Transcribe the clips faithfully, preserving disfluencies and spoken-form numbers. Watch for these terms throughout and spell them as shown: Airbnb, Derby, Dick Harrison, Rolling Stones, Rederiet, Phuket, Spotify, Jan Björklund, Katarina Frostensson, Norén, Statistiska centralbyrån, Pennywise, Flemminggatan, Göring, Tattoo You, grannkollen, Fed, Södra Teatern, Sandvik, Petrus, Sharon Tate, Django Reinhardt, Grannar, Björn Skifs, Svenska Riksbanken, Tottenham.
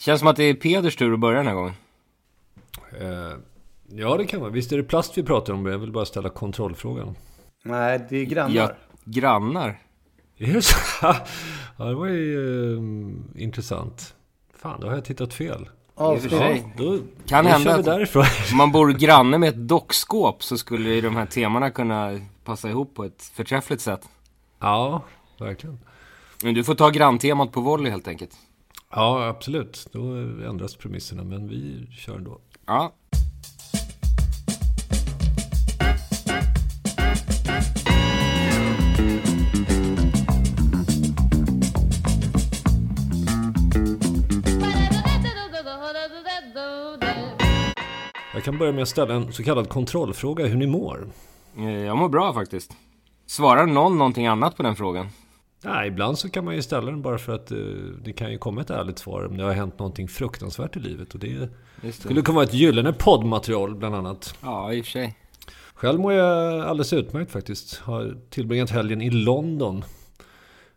Känns som att det är Peders tur att börja den här gången. Uh, ja, det kan vara. Visst är det plast vi pratar om? Jag vill bara ställa kontrollfrågan. Nej, det är grannar. Ja, grannar. Är det så? Ja, det var ju uh, intressant. Fan, då har jag tittat fel. Oh, ja, då, kan då hända därifrån. Om man bor granne med ett dockskåp så skulle de här temana kunna passa ihop på ett förträffligt sätt. Ja, verkligen. Men du får ta granntemat på volley helt enkelt. Ja, absolut. Då ändras premisserna, men vi kör ändå. Ja. Jag kan börja med att ställa en så kallad kontrollfråga hur ni mår. Jag mår bra faktiskt. Svarar någon någonting annat på den frågan? Nej, ibland så kan man ju ställa den bara för att eh, det kan ju komma ett ärligt svar om det har hänt någonting fruktansvärt i livet. Och det, är, det skulle kunna vara ett gyllene poddmaterial bland annat. Ja, i och för sig. Själv mår jag alldeles utmärkt faktiskt. Har tillbringat helgen i London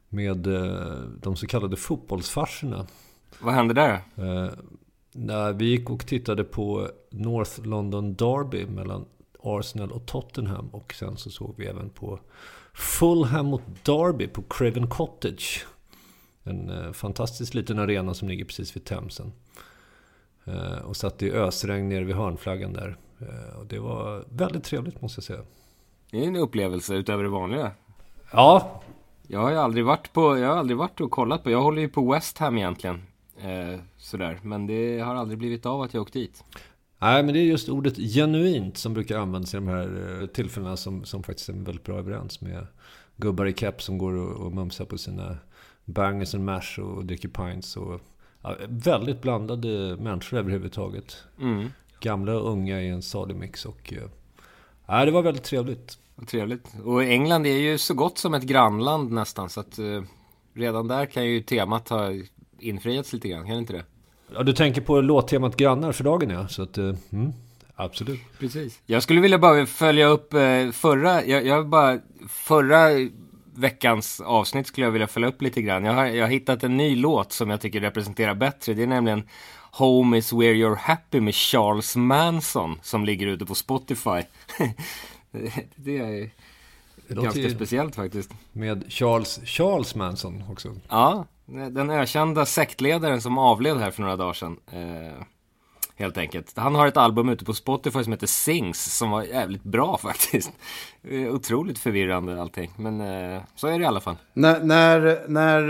med eh, de så kallade fotbollsfarserna. Vad hände där? Eh, när vi gick och tittade på North London Derby mellan Arsenal och Tottenham. Och sen så såg vi även på Fulham mot Derby på Craven Cottage. En eh, fantastisk liten arena som ligger precis vid Thamesen. Eh, och satt i ösregn nere vid hörnflaggan där. Eh, och det var väldigt trevligt måste jag säga. Det är en upplevelse utöver det vanliga. Ja. Jag har ju aldrig varit på, jag har aldrig varit och kollat på. Jag håller ju på West Ham egentligen. Eh, sådär. Men det har aldrig blivit av att jag åkt dit. Nej, men det är just ordet genuint som brukar användas i de här tillfällena som, som faktiskt är väldigt bra överens med gubbar i kepp som går och, och mumsar på sina bangers and mash och, och dricker pints. Och, ja, väldigt blandade människor överhuvudtaget. Mm. Gamla och unga i en salig mix. Och, ja, det var väldigt trevligt. Trevligt. Och England är ju så gott som ett grannland nästan. Så att eh, redan där kan ju temat ha infriats lite grann, kan inte det? Ja, du tänker på låttemat Grannar för dagen, ja. Så att, mm, absolut. Precis. Jag skulle vilja bara följa upp förra, jag, jag bara, förra veckans avsnitt skulle jag vilja följa upp lite grann. Jag har, jag har hittat en ny låt som jag tycker representerar bättre. Det är nämligen Home is where you're happy med Charles Manson som ligger ute på Spotify. Det är ganska speciellt faktiskt. Med Charles, Charles Manson också. Ja, den ökända sektledaren som avled här för några dagar sedan. Eh, helt enkelt. Han har ett album ute på Spotify som heter Sings som var jävligt bra faktiskt. Otroligt förvirrande allting. Men eh, så är det i alla fall. När, när, när,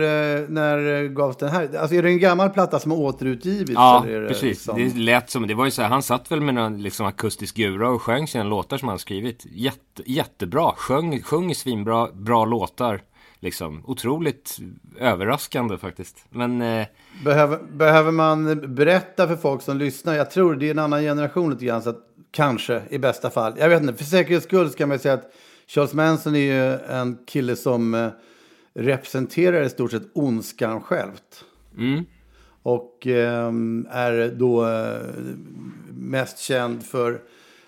när gavs den här? Alltså är det en gammal platta som har återutgivits? Ja, eller är det precis. Som... Det lät som, det var ju så här, han satt väl med en liksom, akustisk gura och sjöng sina låtar som han skrivit. Jätte, jättebra. Sjöng, sjöng svinbra bra låtar. Liksom, otroligt överraskande faktiskt. Men, eh... behöver, behöver man berätta för folk som lyssnar? Jag tror det är en annan generation lite grann, så att kanske i bästa fall. Jag vet inte, för säkerhets skull ska man säga att Charles Manson är ju en kille som eh, representerar i stort sett ondskan självt. Mm. Och eh, är då eh, mest känd för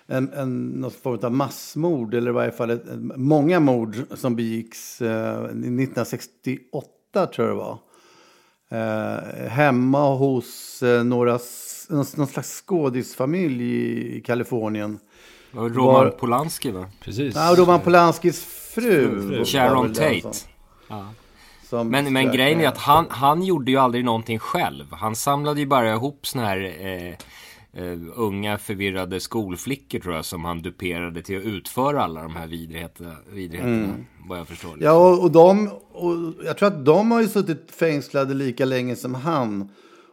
En, en, någon form av massmord, eller i varje fall ett, många mord som begicks eh, nittonhundrasextioåtta tror jag det var, eh, hemma hos eh, några, någon, någon slags skådisfamilj i, i Kalifornien. Roman var, Polanski va? Precis. Ja, Roman Polanskis fru, fru. Sharon Tate. Ja. Som men, men grejen är att han, han gjorde ju aldrig någonting själv. Han samlade ju bara ihop såna här eh, eh, unga förvirrade skolflickor, tror jag, som han duperade till att utföra alla de här vidrigheterna, vidrigheterna mm. vad jag förstår. Liksom. Ja, och, och de, och jag tror att de har ju suttit fängslade lika länge som han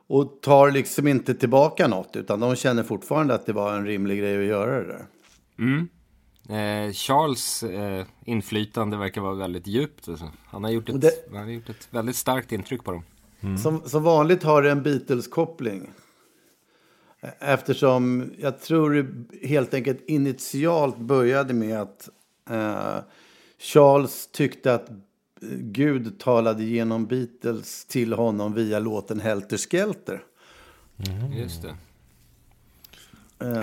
och tar liksom inte tillbaka något, utan de känner fortfarande att det var en rimlig grej att göra det där. Mm. Eh, Charles eh, inflytande verkar vara väldigt djupt. Alltså. Han har gjort ett, det... han har gjort ett väldigt starkt intryck på dem. Mm. Som, som vanligt har det en Beatles-koppling. Eftersom jag tror det helt enkelt initialt började med att eh, Charles tyckte att Gud talade genom Beatles till honom via låten Helter Skelter. Mm. Just det.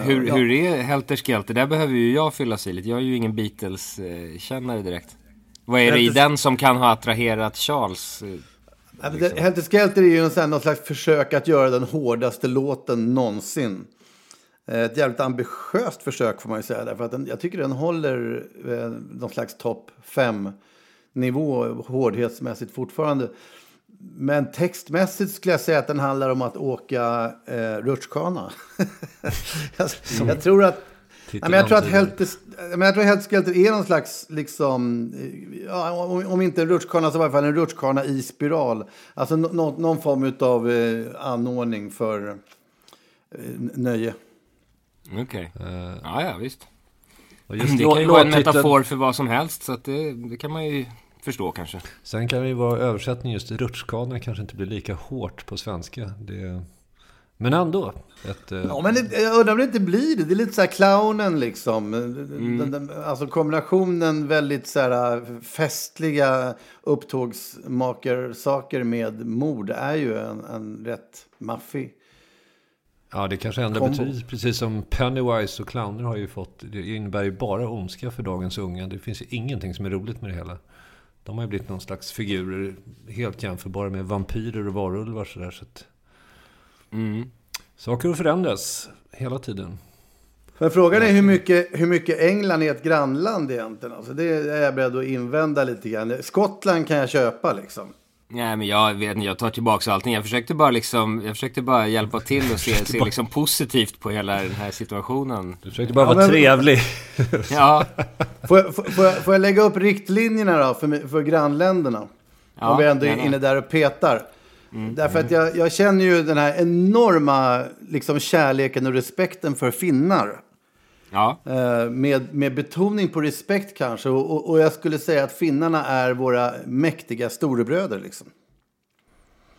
Hur, ja. hur är Helter Skelter? Där behöver ju jag fylla sig lite. Jag är ju ingen Beatles-kännare direkt. Vad är Helter... det i den som kan ha attraherat Charles? Liksom? Helter Skelter är ju någon slags försök att göra den hårdaste låten någonsin. Ett jävligt ambitiöst försök, får man ju säga. Därför att den, jag tycker den håller någon slags topp fem nivå hårdhetsmässigt fortfarande. Men textmässigt skulle jag säga att den handlar om att åka eh, rutschkana. jag, mm. jag tror att men jag tror att Helter, men jag tror att Helter Skelter är någon slags liksom, ja, om, om inte en rutschkana så i alla fall en rutschkana i spiral. Alltså no, någon form utav eh, anordning för eh, nöje. Okej. Okay. Uh, ja ja, visst. Och just det kan ju vara en metafor för vad som helst, så att det, det kan man ju förstå kanske. Sen kan det ju vara översättning, just rutschkana kanske inte blir lika hårt på svenska. Det... Men ändå. Ett, ja, men det, jag undrar om det inte blir det. Det är lite så här clownen liksom. Mm. Den, den, alltså kombinationen väldigt så här festliga upptågsmakersaker med mord är ju en, en rätt maffig. Ja, det kanske ändrar betydelse. Precis som Pennywise och clowner har ju fått. Det innebär ju bara ondska för dagens unga. Det finns ju ingenting som är roligt med det hela. De har ju blivit någon slags figurer helt jämförbara med vampyrer och varulvar sådär. Så att... mm. Saker förändras hela tiden. Men frågan är hur mycket, hur mycket England är ett grannland egentligen. Alltså det är jag beredd att invända lite grann. Skottland kan jag köpa liksom. Nej, men jag vet inte, jag tar tillbaka allting. Jag försökte bara liksom, jag försökte bara hjälpa till och se, se liksom positivt på hela den här situationen. Du försökte bara ja, vara men... trevlig. Ja. Får jag, får, jag, får jag lägga upp riktlinjerna då för, för grannländerna? Ja, om vi ändå är inne ja. där och petar. Mm. Därför att jag, jag känner ju den här enorma liksom kärleken och respekten för finnar. Ja. Med, med betoning på respekt kanske, och, och, och jag skulle säga att finnarna är våra mäktiga storebröder liksom.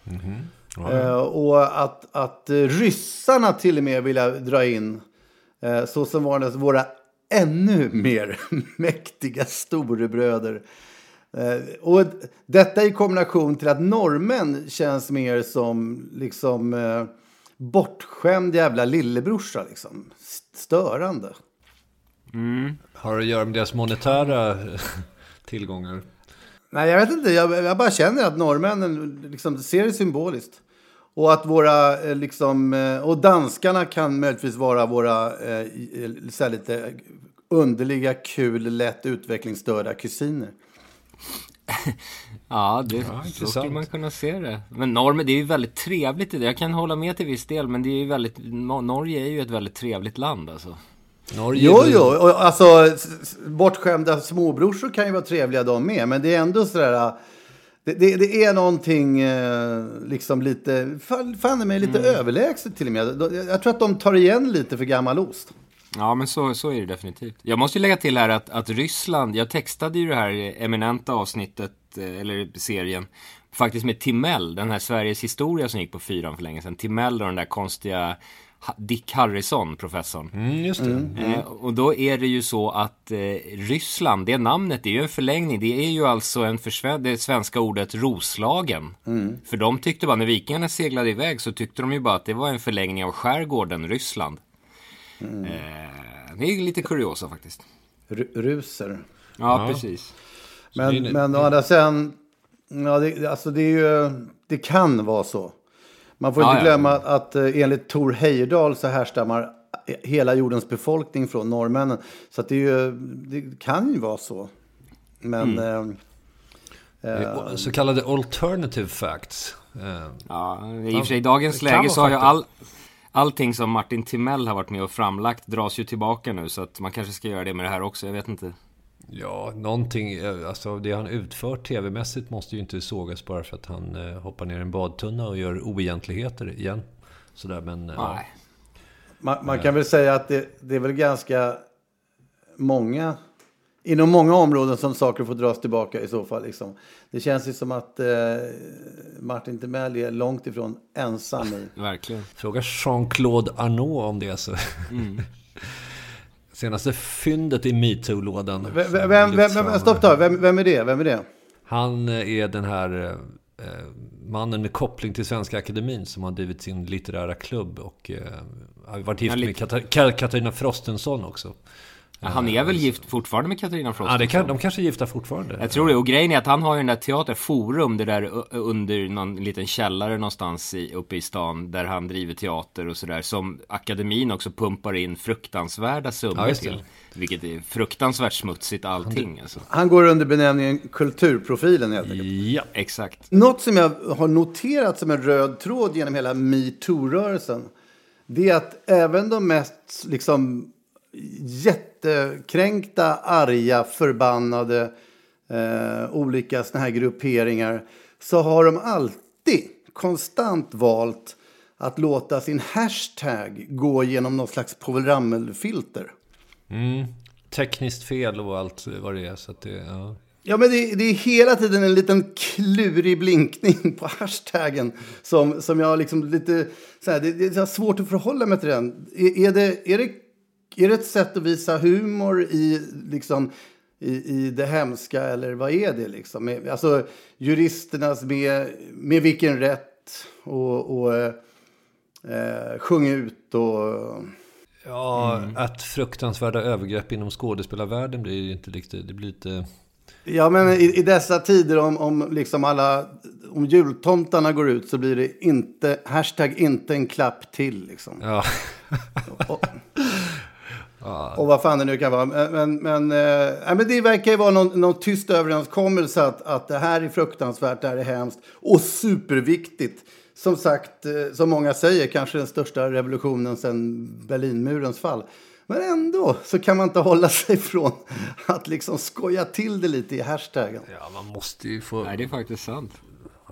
Mm-hmm. Ja, ja. Och att, att ryssarna till och med vilja dra in så som var våra ännu mer mäktiga storebröder, och detta i kombination till att norrmän känns mer som liksom bortskämd jävla lillebrorsa liksom. Störande. Mm. Har det att göra med deras monetära tillgångar? Nej, jag vet inte. Jag, jag bara känner att norrmännen liksom ser det symboliskt. Och att våra liksom, och danskarna kan möjligtvis vara våra eh, så här lite underliga, kul, lätt utvecklingsstörda kusiner. Ja, det, ja, så skulle man kunna se det. Men Norge, det är ju väldigt trevligt i det. Jag kan hålla med till viss del, men det är ju väldigt, Norge är ju ett väldigt trevligt land alltså. Norge jo, ju... jo, och, alltså bortskämda småbrorsor kan ju vara trevliga de med, men det är ändå sådär det, det, det är någonting liksom lite, fan mig lite mm. överlägset till och med. Jag tror att de tar igen lite för gammal ost. Ja, men så, så är det definitivt. Jag måste ju lägga till här att, att Ryssland, jag textade ju det här eminenta avsnittet, eller serien, faktiskt med Timmel, den här Sveriges historia som gick på fyran för länge sedan. Timmel och den där konstiga Dick Harrison, professorn. Mm, just det. Mm. Mm. Och då är det ju så att eh, Ryssland, det namnet, det är ju en förlängning. Det är ju alltså en försvä- det svenska ordet Roslagen. Mm. För de tyckte bara, när vikingarna seglade iväg så tyckte de ju bara att det var en förlängning av skärgården Ryssland. Mm. Det är lite kuriosa faktiskt. R- ruser. Ja, ja, precis. Men det, men å andra sidan, ja, det, alltså det är ju, det kan vara så. Man får ja, inte glömma ja, ja. att enligt Thor Heyerdahl så härstammar hela jordens befolkning från norrmännen. Så att det är ju, det kan ju vara så. Men mm. eh, Uh, så kallade alternative facts. Uh, ja, i och för sig i dagens läge så har ju all, allting som Martin Timell har varit med och framlagt dras ju tillbaka nu, så att man kanske ska göra det med det här också, jag vet inte. Ja, någonting, alltså det han utför tv-mässigt måste ju inte sågas bara för att han eh, hoppar ner i en badtunna och gör oegentligheter igen. Sådär, men... Nej. Ja. Man, man kan väl säga att det, det är väl ganska många, inom många områden som saker får dras tillbaka i så fall. Liksom. Det känns ju som att eh, Martin Timell är långt ifrån ensam. I. Verkligen. Fråga Jean-Claude Arnaud om det så... Mm. Senaste fyndet i MeToo-lådan. Vem, vem, vem, vem, stopp då, vem, vem, är det? vem är det? Han är den här eh, mannen med koppling till Svenska Akademin som har drivit sin litterära klubb och eh, har varit gift med Katar- Katarina Frostensson också. Ja, han är väl gift fortfarande med Katarina Frostensson? Ja, det kan, de kanske är gifta fortfarande. Jag tror det, och grejen är att han har ju den där teaterforum det där under någon liten källare någonstans i, uppe i stan där han driver teater och sådär, som akademin också pumpar in fruktansvärda summor ja, till. Vilket är fruktansvärt smutsigt allting. Han, alltså. Han går under benämningen kulturprofilen helt enkelt. Ja, exakt. Något som jag har noterat som en röd tråd genom hela MeToo-rörelsen, det är att även de mest liksom jättekränkta, arga, förbannade eh, olika såna här grupperingar, så har de alltid konstant valt att låta sin hashtag gå genom någon slags programmelfilter. Mm. Tekniskt fel och allt vad det är. Så att det, ja. Ja, men det, det är hela tiden en liten klurig blinkning på hashtaggen som, som jag liksom lite så här, det, det är svårt att förhålla mig till den. Är, är det, är det Är det ett sätt att visa humor i, liksom, i, i det hemska, eller vad är det? Liksom? Alltså juristernas med, med vilken rätt och, och eh, sjung ut och... Ja, mm. Att fruktansvärda övergrepp inom skådespelarvärlden blir inte riktigt... Det blir lite... Ja, men i, i dessa tider om, om, liksom alla, om jultomtarna går ut så blir det inte... Hashtag inte en klapp till, liksom. Ja. och, Ah. Och vad fan det nu kan vara. Men, men, eh, men det verkar ju vara någon, någon tyst överenskommelse att, att det här är fruktansvärt, det här är hemskt och superviktigt. Som sagt, eh, som många säger, kanske den största revolutionen sedan Berlinmurens fall. Men ändå så kan man inte hålla sig från att liksom skoja till det lite i hashtaggen. Ja, man måste ju få... Nej, det är faktiskt sant.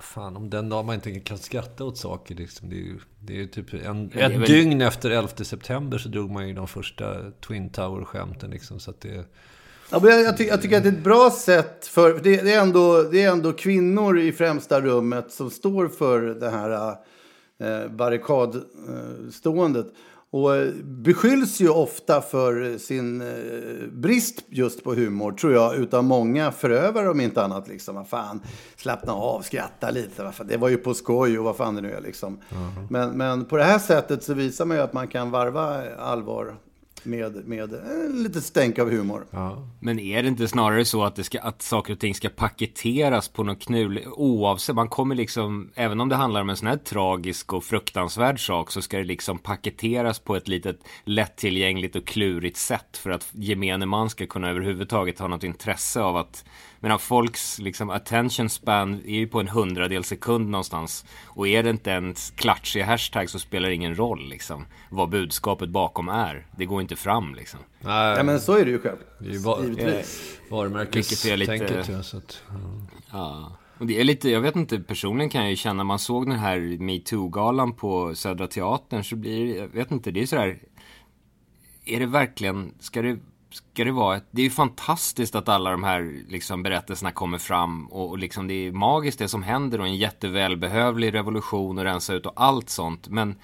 Fan, om den dag man inte kan skratta åt saker liksom, det är ju, det är ju typ en, ja, det är ett väl... dygn efter elfte september så drog man ju de första Twin Tower-skämten liksom, så att det... Ja, men jag, jag, ty- jag tycker att det är ett bra sätt för det, det, är ändå, det är ändå kvinnor i främsta rummet som står för det här eh, barrikadståendet och beskylls ju ofta för sin eh, brist just på humor, tror jag, utan många förövare om inte annat liksom, vad fan, slappna av, skratta lite, vad fan, det var ju på skoj och vad fan det nu är liksom. Mm-hmm. men, men på det här sättet så visar man ju att man kan varva allvar med, med eh, lite stänk av humor. Ja. Men är det inte snarare så att, det ska, att saker och ting ska paketeras på någon knul, oavsett, man kommer liksom, även om det handlar om en sån här tragisk och fruktansvärd sak, så ska det liksom paketeras på ett litet lättillgängligt och klurigt sätt för att gemene man ska kunna överhuvudtaget ha något intresse av att, men att folks liksom attention span är ju på en hundradel sekund någonstans, och är det inte en klatschig hashtag så spelar det ingen roll liksom vad budskapet bakom är, det går inte fram liksom. Nej, ja, men så är det ju själv. Det är ju va- givetvis. Ja, varumärkestänket. Ja, ja. Och det är lite, jag vet inte, personligen kan jag ju känna, man såg den här MeToo-galan på Södra Teatern, så blir jag vet inte, det är så där, är det verkligen, ska det Ska det vara ett, det är ju fantastiskt att alla de här liksom berättelserna kommer fram och, och liksom det är magiskt det som händer och en jättevälbehövlig revolution och rensa ut och allt sånt, men,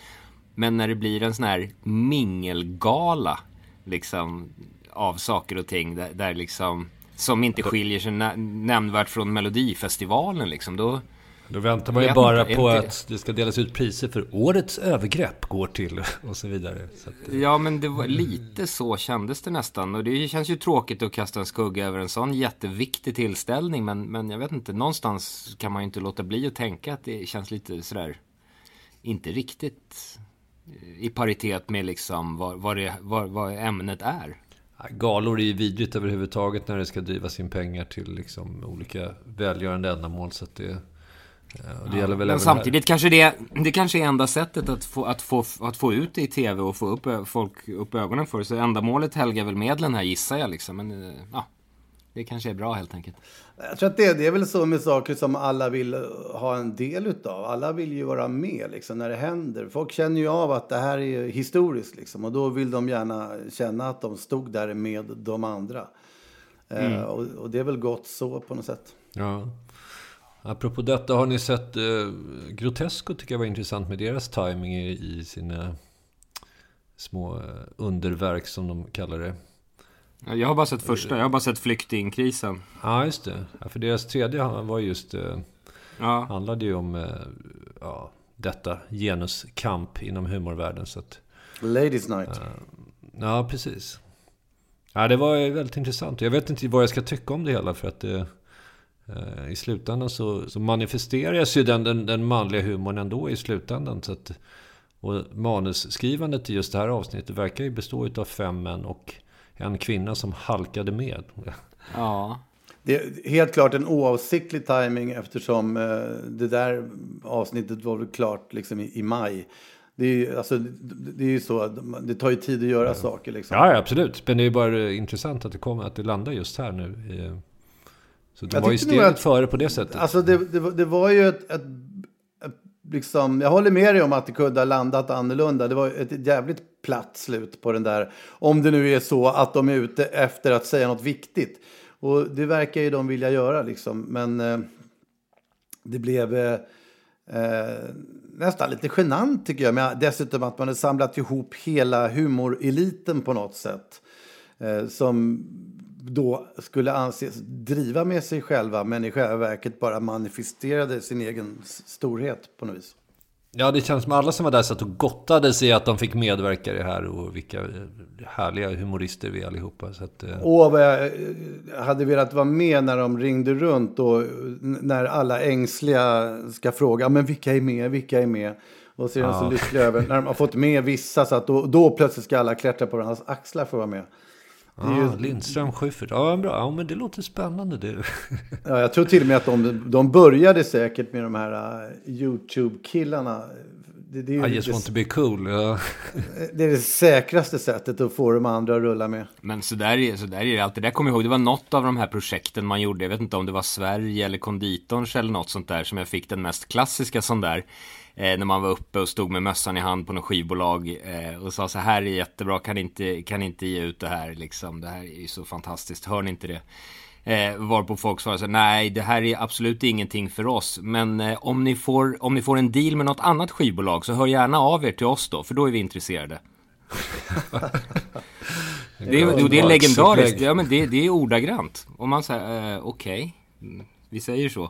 men när det blir en sån här mingelgala liksom av saker och ting där, där liksom, som inte skiljer sig nä- nämnvärt från Melodifestivalen liksom, då Då väntar man ju bara på att det ska delas ut priser för årets övergrepp går till och så vidare. Så att, ja, men det var lite så kändes det nästan. Och det känns ju tråkigt att kasta en skugga över en sån jätteviktig tillställning. Men, men jag vet inte, någonstans kan man ju inte låta bli att tänka att det känns lite sådär, inte riktigt i paritet med liksom vad, vad, det, vad, vad ämnet är. Galor är ju vidrigt överhuvudtaget när det ska drivas in pengar till liksom olika välgörande ändamål, så att det, det ja, väl men samtidigt här. Kanske det, det kanske är enda sättet att få, att, få, att få ut det i tv och få upp folk upp ögonen för det. Så ändamålet helgar väl medlen här, gissar jag liksom. Men ja, det kanske är bra helt enkelt. Jag tror att det, det är väl så med saker som alla vill ha en del utav. Alla vill ju vara med liksom, när det händer. Folk känner ju av att det här är historiskt liksom, och då vill de gärna känna att de stod där med de andra. Mm. Eh, och, och det är väl gott så på något sätt. Ja. Apropå detta, har ni sett eh, Grotesco, tycker jag var intressant med deras timing i, i sina små eh, underverk som de kallar det. Jag har bara sett första, jag har bara sett flyktingkrisen. Ja, just det. Ja, för deras tredje var just, eh, ja. handlade ju om eh, ja, detta genuskamp inom humorvärlden. Så att, Ladies Night. Eh, ja, precis. Ja, det var väldigt intressant. Jag vet inte vad jag ska tycka om det hela, för att eh, i slutändan så, så manifesteras ju den, den, den manliga humorn ändå i slutändan. Så att, och manusskrivandet i just det här avsnittet verkar ju bestå av fem män och en kvinna som halkade med. Ja. Det är helt klart en oavsiktlig timing, eftersom eh, det där avsnittet var väl klart liksom i, i maj. Det är ju alltså, det är ju så att det tar ju tid att göra ja. saker liksom. Ja, absolut. Men det är ju bara intressant att det kommer, att det landar just här nu. I, så det jag var ju steget att, före på det sättet. Alltså det, det, det var ju ett, ett, ett liksom, jag håller med dig om att det kunde ha landat annorlunda. Det var ett jävligt platt slut på den där, om det nu är så att de är ute efter att säga något viktigt. Och det verkar ju de vilja göra liksom. Men eh, det blev eh, nästan lite genant, tycker jag. Men dessutom att man har samlat ihop hela humoreliten på något sätt. Eh, som då skulle anses driva med sig själva, men i själva verket bara manifesterade sin egen storhet på något vis. Ja, det känns som alla som var där satt och gottade sig att de fick medverka i det här, och vilka härliga humorister vi allihopa. Så att, eh. Åh, vad jag hade velat vara med när de ringde runt och när alla ängsliga ska fråga, men vilka är med, vilka är med? Och så är de så lyckliga över, när de har fått med vissa, så att då, då plötsligt ska alla klättra på hans axlar för att vara med. Ah, ju... Lindström Schyffert, ja, bra. Ja, men det låter spännande det. Ja, jag tror till och med att de, de började säkert med de här uh, YouTube-killarna. Det, det är ju I just det, want to be cool. Ja. Det är det säkraste sättet att få de andra att rulla med. Men så där är, så där är det alltid. Det kommer jag ihåg, det var något av de här projekten man gjorde. Jag vet inte om det var Sverige eller Konditorns eller något sånt där, som jag fick den mest klassiska sån där. Eh, när man var uppe och stod med mössan i hand på något skivbolag eh, och sa så här är jättebra, kan inte, kan inte ge ut det här liksom, det här är ju så fantastiskt, hör ni inte det? Eh, varpå folk svarade så här, nej, det här är absolut ingenting för oss, men eh, om, ni får, om ni får en deal med något annat skivbolag, så hör gärna av er till oss då, för då är vi intresserade. Det är, det, det är legendariskt, ja, men det, det är ordagrant. Om man säger eh, okej, okay, vi säger så.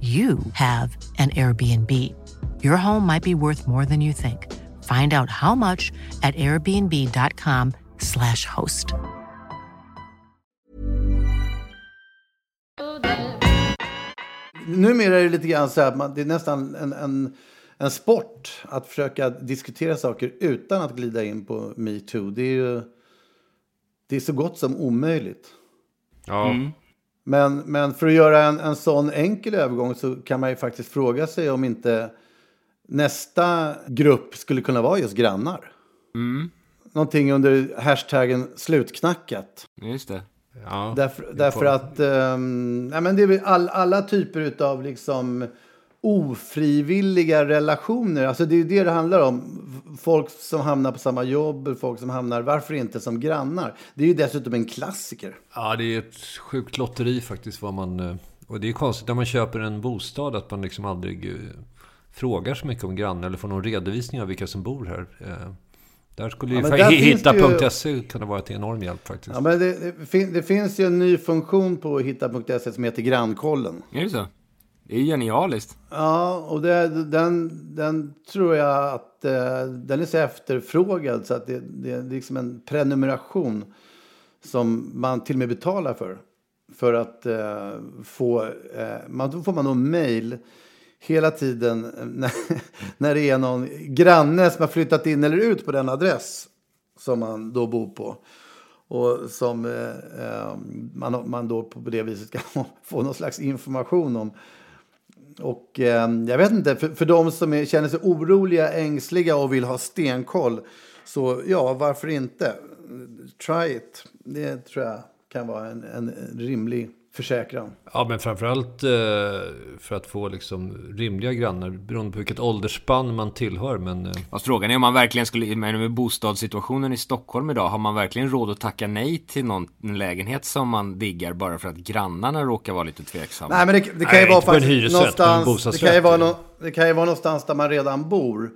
you have an Airbnb. Your home might be worth more than you think. Find out how much at airbnb.com slash host. Numera är det lite grann så här, man, det är nästan en, en, en sport att försöka diskutera saker utan att glida in på MeToo. Det är ju det är så gott som omöjligt. Ja. Mm. Men, men för att göra en, en sån enkel övergång så kan man ju faktiskt fråga sig om inte nästa grupp skulle kunna vara just grannar. Mm. Någonting under hashtaggen slutknackat. Just det. Ja, därför, därför att um, ja, men det är all, alla typer av liksom ofrivilliga relationer. Alltså det är ju det det handlar om. Folk som hamnar på samma jobb, folk som hamnar, varför inte som grannar? Det är ju dessutom en klassiker. Ja, det är ett sjukt lotteri faktiskt vad man, och det är konstigt när man köper en bostad att man liksom aldrig frågar så mycket om grannar eller får någon redovisning av vilka som bor här. Där skulle ju, ja, där hitta punkt se ju... kunna vara till enorm hjälp faktiskt. Ja, men det, det, fin- det finns ju en ny funktion på hitta punkt se som heter grannkollen. Är det så? Det är genialiskt. Ja, och det, den, den tror jag att eh, den är så efterfrågad så att det, det är liksom en prenumeration som man till och med betalar för. För att eh, få, eh, man, då får man någon mejl hela tiden när, när det är någon granne som har flyttat in eller ut på den adress som man då bor på. Och som eh, man, man då på det viset kan få någon slags information om. Och eh, jag vet inte, för, för de som är, känner sig oroliga, ängsliga och vill ha stenkoll. Så ja, varför inte? Try it. Det tror jag kan vara en, en rimlig... försäkran. Ja, men framförallt för att få liksom rimliga grannar beroende på vilket åldersspann man tillhör. Men... Fast frågan är om man verkligen skulle, med bostadssituationen i Stockholm idag, har man verkligen råd att tacka nej till någon lägenhet som man diggar bara för att grannarna råkar vara lite tveksamma? Nej, men det, det kan nej, ju vara faktiskt någonstans, det kan ju vara, no, det kan ju vara någonstans där man redan bor.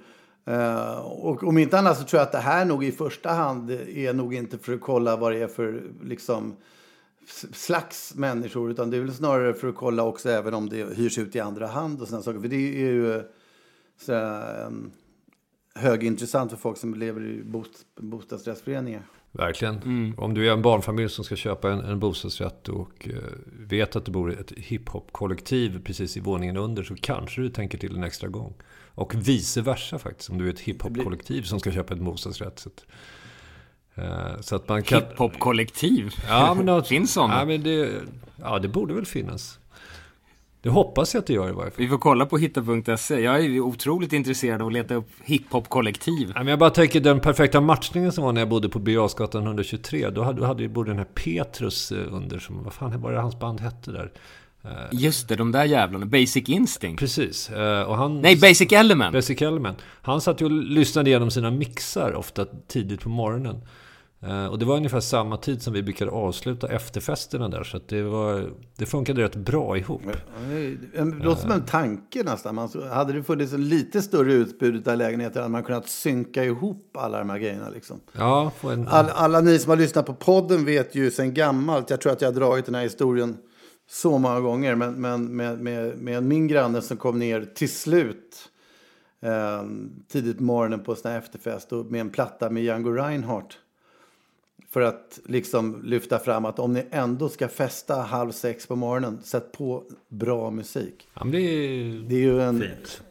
Uh, och om inte annars så tror jag att det här nog i första hand är nog inte för att kolla vad det är för liksom slags människor, utan det är väl snarare för att kolla också även om det hyrs ut i andra hand och sådana saker, för det är ju sådär, um, högintressant för folk som lever i bost- bostadsrättsföreningar. Verkligen. Mm. Om du är en barnfamilj som ska köpa en, en bostadsrätt och uh, vet att du bor i ett hiphop-kollektiv precis i våningen under, så kanske du tänker till en extra gång. Och vice versa faktiskt, om du är ett hiphop-kollektiv som ska köpa en bostadsrätt, så att så att man kan... Hiphop-kollektiv? Ja, men det finns sådana. Ja, men det, ja, det borde väl finnas. Det hoppas jag att det gör i varje fall. Vi får kolla på hitta punkt se. Jag är otroligt intresserad av att leta upp hiphop-kollektiv. Ja, men jag bara tänker den perfekta matchningen som var när jag bodde på Beatles-gatan etthundratjugotre. Då hade, då hade både den här Petrus under som, vad fan var det hans band hette där? Just det, de där jävlarna, Basic Instinct. Precis. Och han, Nej, Basic Element. Basic Element. Han satt ju och lyssnade igenom sina mixar ofta tidigt på morgonen. Och det var ungefär samma tid som vi brukade avsluta efterfesterna där. Så att det, var, det funkade rätt bra ihop. Det låter som en tanke nästan. Man, hade det funnits en lite större utbud av lägenheter hade man kunnat synka ihop alla de här grejerna. Liksom. Ja, en... All, alla ni som har lyssnat på podden vet ju sedan gammalt. Jag tror att jag har dragit den här historien så många gånger. Men, men med, med, med min granne som kom ner till slut... Eh, tidigt morgonen på sån här efterfest. Och med en platta med Django Reinhardt. För att liksom lyfta fram att om ni ändå ska festa halv sex på morgonen, sätt på bra musik. Ja, men det, är det är ju en fint.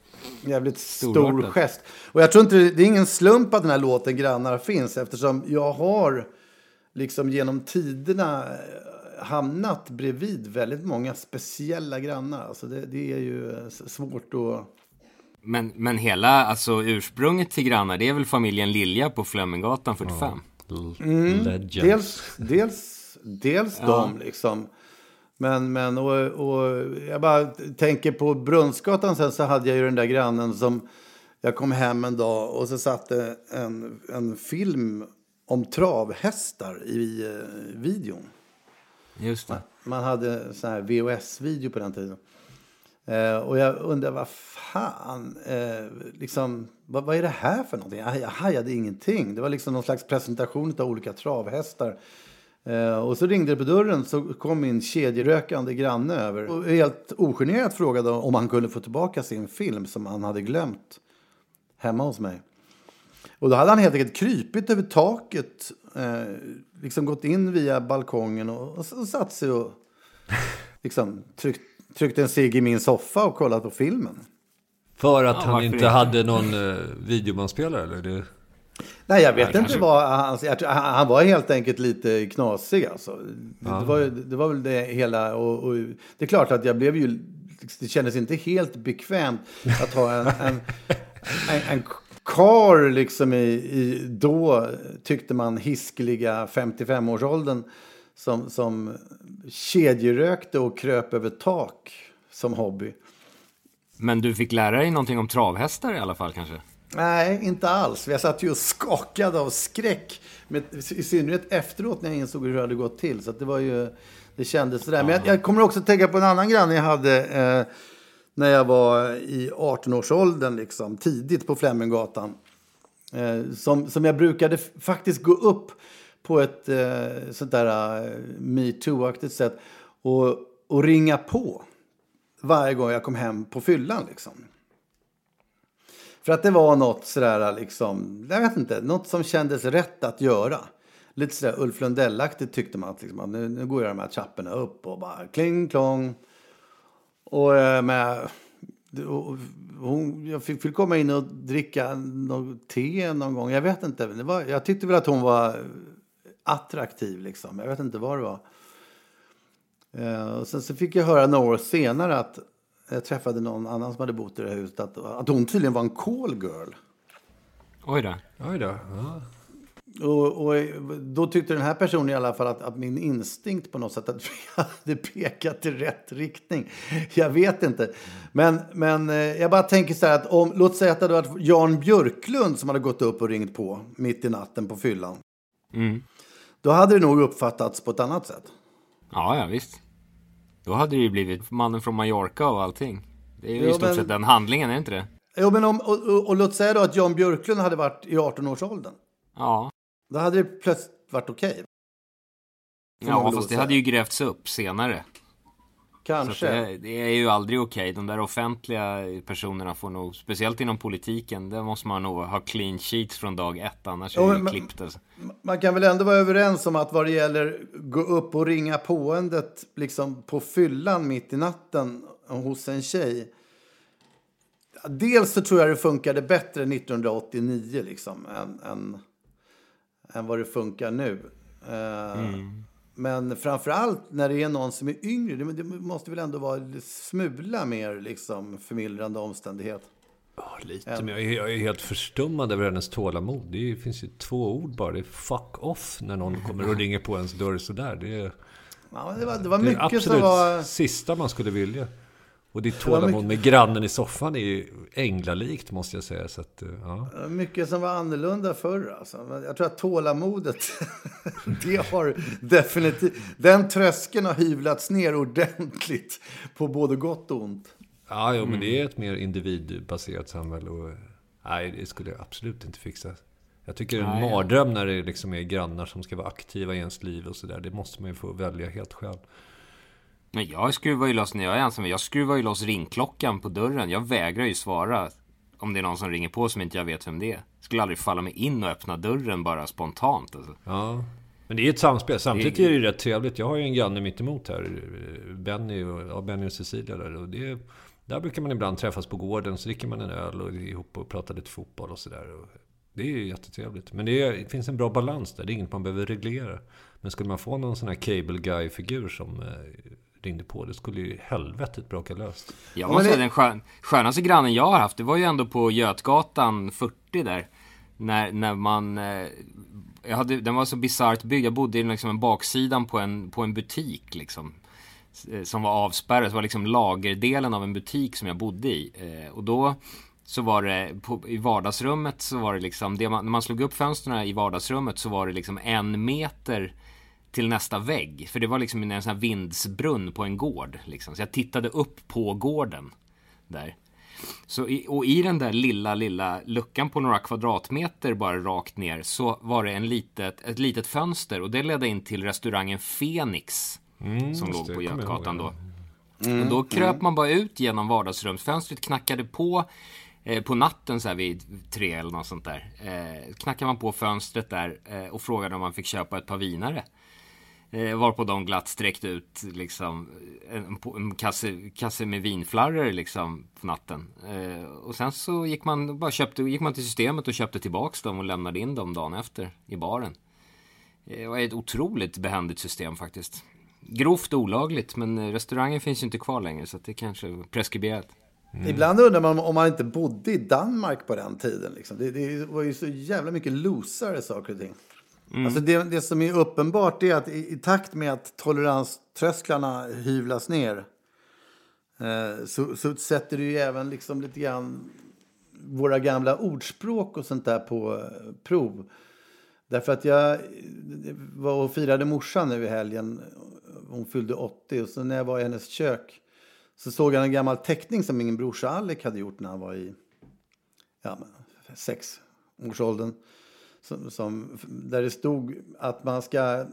Jävligt stor, stor gest. Och jag tror inte det är ingen slump att den här låten Grannar finns. Eftersom jag har liksom genom tiderna hamnat bredvid väldigt många speciella grannar. Alltså det, det är ju svårt att... Men, men hela alltså ursprunget till grannar, det är väl familjen Lilja på Flemminggatan fyrtiofem? Mm. Dels, dels, dels ja. De liksom. Men, men och, och jag bara tänker på Brunnsgatan sen, så hade jag ju den där grannen som jag kom hem en dag och så satte en, en film om travhästar i videon. Just det. Man hade sån här V H S-video på den tiden. Eh, och jag undrar, vad fan, eh, liksom, vad, vad är det här för någonting? Jag, jag hajade ingenting. Det var liksom någon slags presentation av olika travhästar. Eh, och så ringde det på dörren, så kom min kedjerökande granne över. Och helt ogenerat frågade om han kunde få tillbaka sin film som han hade glömt hemma hos mig. Och då hade han helt enkelt krypit över taket. Eh, liksom gått in via balkongen och, och, och satt sig och liksom tryckt, tryckt en cigg i min soffa och kollat på filmen. För att ja, han inte det? hade någon eh, videobandspelare eller det? Nej, jag vet Nej, inte vad alltså, jag, han var helt enkelt lite knasig alltså. Ja. Det, var, det var väl det hela och, och det är klart att jag blev ju det kändes inte helt bekvämt att ha en en, en, en kar liksom i, i då tyckte man hiskeliga femtiofem-årsåldern som, som kedjerökte och kröp över tak som hobby. Men du fick lära dig någonting om travhästar i alla fall kanske? Nej, inte alls. Jag satt ju skakad av skräck. Med, i synnerhet efteråt när jag insåg hur det hade gått till. Så att det var ju, det kändes sådär. Men jag, jag kommer också tänka på en annan grann jag hade eh, när jag var i arton-årsåldern liksom, tidigt på Flemminggatan. Eh, som, som jag brukade f- faktiskt gå upp på ett eh, sånt där eh, MeToo-aktigt sätt och, och ringa på varje gång jag kom hem på fyllan liksom. För att det var något sådär liksom, jag vet inte, något som kändes rätt att göra. Lite sådär Ulf Lundell-aktigt tyckte man att liksom, nu, nu går jag de här chapporna upp och bara kling, klong. Och, med, och hon, jag fick, fick komma in och dricka något te någon gång, jag vet inte. Det var, jag tyckte väl att hon var attraktiv liksom, jag vet inte vad det var. Och sen så fick jag höra några år senare att jag träffade någon annan som hade bott i det här huset. Att, att hon tydligen var en call girl. Oj då. Oj då. Ja. Och, och då tyckte den här personen i alla fall att, att min instinkt på något sätt att jag hade pekat i rätt riktning. Jag vet inte. Men, men jag bara tänker så här att om, låt säga att det hade varit Jan Björklund som hade gått upp och ringt på mitt i natten på fyllan. Mm. Då hade det nog uppfattats på ett annat sätt. Ja, ja visst. Då hade det ju blivit mannen från Mallorca och allting. Det är ju jo, i stort men, sett den handlingen, är det inte det? Jo, men om, och, och, och låt säga då att Jan Björklund hade varit i arton-årsåldern. Ja. Då hade det plötsligt varit okej. Okay. Ja, fast det hade ju grävts upp senare. Kanske. Det, det är ju aldrig okej. Okay. De där offentliga personerna får nog, speciellt inom politiken, där måste man nog ha clean sheets från dag ett, annars jo, är det ju klippt. Alltså. Man kan väl ändå vara överens om att vad det gäller gå upp och ringa påendet liksom på fyllan mitt i natten hos en tjej. Dels så tror jag det funkade bättre nittonhundraåttionio liksom, än, än, än vad det funkar nu. Mm. Men framförallt när det är någon som är yngre, det måste väl ändå vara smula mer liksom, förmildrande omständighet. Ja, lite. Än... Men jag är, jag är helt förstummad över hennes tålamod. Det finns ju två ord bara. Det är fuck off när någon kommer och ringer på ens dörr sådär. Det är, ja, det var, det var det mycket är absolut som var... sista man skulle vilja. Och ditt tålamod mycket... med grannen i soffan är ju änglalikt måste jag säga. Så att, ja. Mycket som var annorlunda förr. Alltså. Jag tror att tålamodet, det har definitivt, den tröskeln har hyvlats ner ordentligt på både gott och ont. Ja, jo, men det är ett mer individbaserat samhälle. Och, nej, det skulle jag absolut inte fixa. Jag tycker det är en mardröm när det liksom är grannar som ska vara aktiva i ens liv och sådär. Det måste man ju få välja helt själv. Men jag skruvar ju loss när jag är ensam. Jag skruvar ju loss ringklockan på dörren. Jag vägrar ju svara om det är någon som ringer på som inte jag vet vem det är. Jag skulle aldrig falla mig in och öppna dörren bara spontant. Alltså. Ja, men det är ett samspel. Samtidigt är det ju rätt trevligt. Jag har ju en granne mitt emot här. Benny och, ja, Benny och Cecilia där. Och det, där brukar man ibland träffas på gården. Så dricker man en öl och ihop och pratar lite fotboll och sådär. Det är ju jättetrevligt. Men det, är, det finns en bra balans där. Det är inget man behöver reglera. Men skulle man få någon sån här cable guy-figur som... ringde på, det skulle ju helvetet bråka löst. Jag måste säga, den skön, skönaste grannen jag har haft, det var ju ändå på Götgatan fyrtio där, när, när man eh, jag hade, den var så bizarrt byggd, jag bodde i liksom en baksidan på en, på en butik liksom, som var avspärrad, så var liksom lagerdelen av en butik som jag bodde i, eh, och då så var det, på, i vardagsrummet så var det liksom, det man, när man slog upp fönstren i vardagsrummet så var det liksom en meter till nästa vägg. För det var liksom en sån här vindsbrunn på en gård. Liksom. Så jag tittade upp på gården. Där. Så i, och i den där lilla, lilla luckan på några kvadratmeter bara rakt ner så var det en litet, ett litet fönster. Och det ledde in till restaurangen Phoenix. Mm, som låg på Götgatan då. Mm, och då kröp mm. man bara ut genom vardagsrumsfönstret, knackade på. eh, på natten så här vid tre eller något sånt där. Eh, knackade man på fönstret där eh, och frågade om man fick köpa ett par vinare. Eh, varpå de glatt sträckte ut liksom, en, en kasse, kasse med vinflarror liksom, på natten. Eh, och sen så gick man, bara köpte, gick man till systemet och köpte tillbaka dem och lämnade in dem dagen efter i baren. Eh, det var ett otroligt behändigt system faktiskt. Grovt olagligt, men restaurangen finns ju inte kvar längre, så det kanske är preskriberat. Mm. Ibland undrar man om man inte bodde i Danmark på den tiden. Liksom. Det, det var ju så jävla mycket losare saker och ting. Mm. Alltså det, det som är uppenbart är att i, i takt med att toleranströsklarna hyvlas ner eh, så, så sätter det ju även liksom lite grann våra gamla ordspråk och sånt där på prov. Därför att jag var och firade morsan nu i helgen. Hon fyllde åttio och så när jag var i hennes kök så såg jag en gammal teckning som min brorsa Alec hade gjort när han var i ja, sex års åldern. Som, som, där det stod att man ska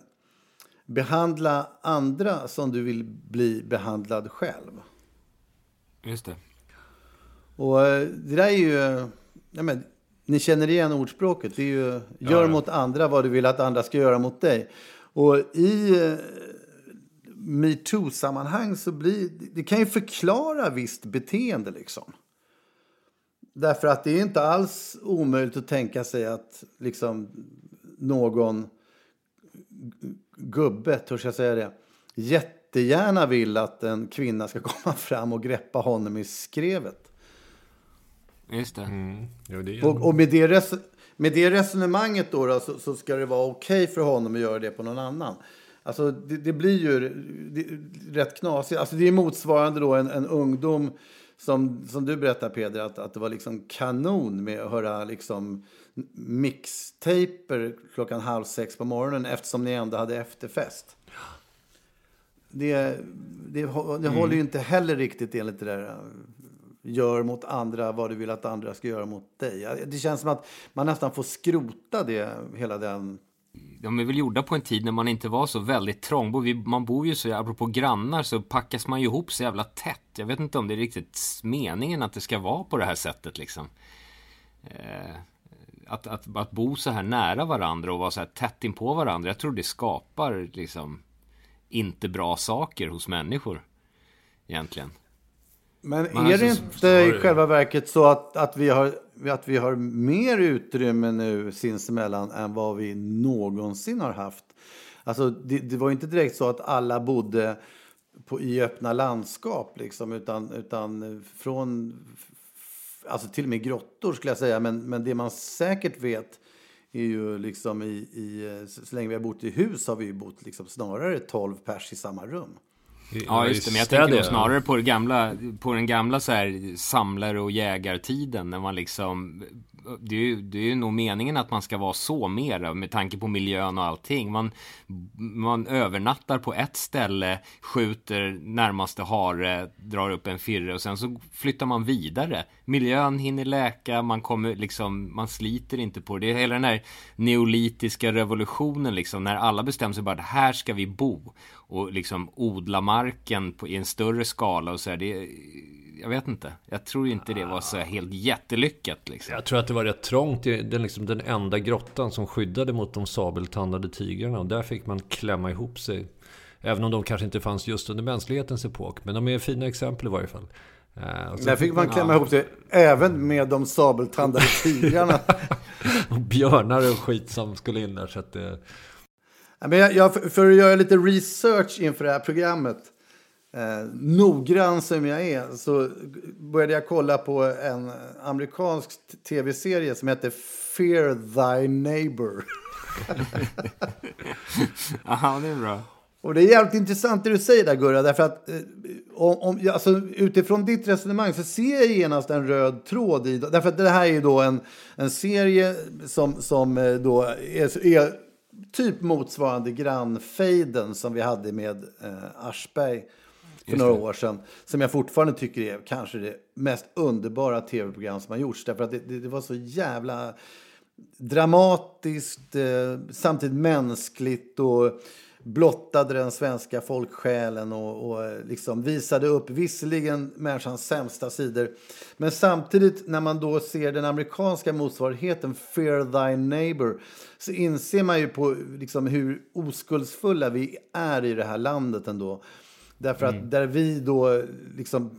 behandla andra som du vill bli behandlad själv. Just det. Och det där är ju... Ja, men, ni känner igen ordspråket. Det är ju ja, gör ja. mot andra vad du vill att andra ska göra mot dig. Och i MeToo-sammanhang så blir... Det kan ju förklara visst beteende liksom. Därför att det är inte alls omöjligt att tänka sig att liksom någon gubbe, törs jag säga det, jättegärna vill att en kvinna ska komma fram och greppa honom i skrevet. Just det. Mm. Jo, det är... och, och med, det res- med det resonemanget då, då så, så ska det vara okej för honom att göra det på någon annan. Alltså det, det blir ju det, rätt knasigt. Alltså det är motsvarande då en, en ungdom... Som, som du berättar, Peder, att, att det var liksom kanon med att höra liksom mixtaper klockan halv sex på morgonen eftersom ni ändå hade efterfest. Det, det, det mm. håller ju inte heller riktigt enligt det där gör mot andra vad du vill att andra ska göra mot dig. Det känns som att man nästan får skrota det, hela den... De är väl gjorda på en tid när man inte var så väldigt trång. Man bor ju så, apropå grannar, så packas man ju ihop så jävla tätt. Jag vet inte om det är riktigt meningen att det ska vara på det här sättet liksom. Eh, att, att, att bo så här nära varandra och vara så här tätt in på varandra. Jag tror det skapar liksom inte bra saker hos människor egentligen. Men är, är det inte i själva verket så att, att, vi har, att vi har mer utrymme nu sinsemellan än vad vi någonsin har haft? Alltså det, det var inte direkt så att alla bodde på, i öppna landskap liksom, utan, utan från, alltså till och med grottor skulle jag säga. Men, men det man säkert vet är ju liksom i, i, så länge vi har bott i hus har vi ju bott liksom snarare tolv pers i samma rum. I, ja just det, men jag städer. tänker snarare på, det gamla, på den gamla så här samlare- och jägartiden när man liksom, det är, ju, det är ju nog meningen att man ska vara så mer med tanke på miljön och allting. Man, man övernattar på ett ställe, skjuter närmaste hare, drar upp en firre och sen så flyttar man vidare. Miljön hinner läka, man, kommer, liksom, man sliter inte på det. Det är hela den här neolitiska revolutionen liksom, när alla bestämmer sig bara att här ska vi bo. Och liksom odla marken på, i en större skala och så här, det, jag vet inte. Jag tror inte det var så här helt jättelyckat liksom. Jag tror att det var rätt trångt. Den, liksom, den enda grottan som skyddade mot de sabeltandade tigrarna. Och där fick man klämma ihop sig. Även om de kanske inte fanns just under mänsklighetens epok. Men de är fina exempel i varje fall. Och sen, där fick man klämma ja. ihop sig även med de sabeltandade tigrarna. Och björnar och skit som skulle in där. Så att det... Men jag, jag, för att göra lite research inför det här programmet, eh, noggrann som jag är, så började jag kolla på en amerikansk tv-serie som heter Fear Thy Neighbor. Aha, det är bra. Och det är jävligt intressant det du säger där, Gurra, därför att eh, om, alltså, utifrån ditt resonemang så ser jag genast en röd tråd i, därför att det här är ju då en, en serie som, som då är... är typ motsvarande grannfejden som vi hade med eh, Aschberg för några år sedan. Som jag fortfarande tycker är kanske det mest underbara tv-program som har gjorts. Därför att det, det, det var så jävla dramatiskt, eh, samtidigt mänskligt och blottade den svenska folksjälen och, och liksom visade upp visserligen människans sämsta sidor. Men samtidigt när man då ser den amerikanska motsvarigheten Fear Thy Neighbor, så inser man ju på liksom hur oskuldsfulla vi är i det här landet ändå. Därför att mm. där vi då liksom